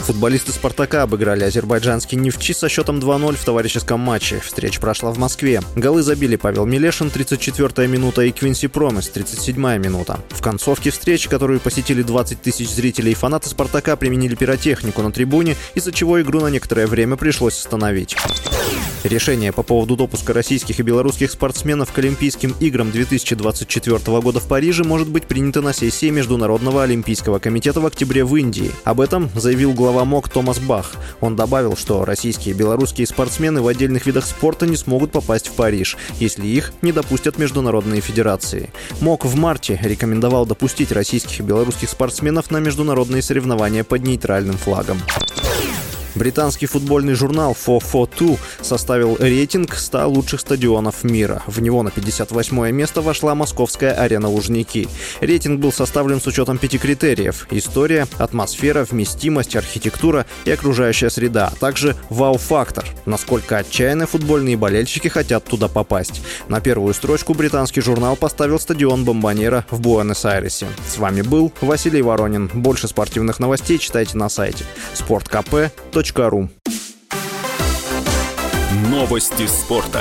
Футболисты «Спартака» обыграли азербайджанский «Нефтчи» со счетом 2-0 в товарищеском матче. Встреча прошла в Москве. Голы забили Павел Милешин, 34-я минута, и Квинси Промес, 37-я минута. В концовке встречи, которую посетили 20 тысяч зрителей, фанаты «Спартака» применили пиротехнику на трибуне, из-за чего игру на некоторое время пришлось остановить. Решение по поводу допуска российских и белорусских спортсменов к Олимпийским играм 2024 года в Париже может быть принято на сессии Международного олимпийского комитета в октябре в Индии. Об этом заявил глава МОК Томас Бах. Он добавил, что российские и белорусские спортсмены в отдельных видах спорта не смогут попасть в Париж, если их не допустят международные федерации. МОК в марте рекомендовал допустить российских и белорусских спортсменов на международные соревнования под нейтральным флагом. Британский футбольный журнал 442 составил рейтинг 100 лучших стадионов мира. В него на 58-е место вошла московская арена «Лужники». Рейтинг был составлен с учетом 5 критериев – история, атмосфера, вместимость, архитектура и окружающая среда, а также вау-фактор – насколько отчаянно футбольные болельщики хотят туда попасть. На первую строчку британский журнал поставил стадион «Бомбонера» в Буэнос-Айресе. С вами был Василий Воронин. Больше спортивных новостей читайте на сайте sportkp.ru. Новости спорта.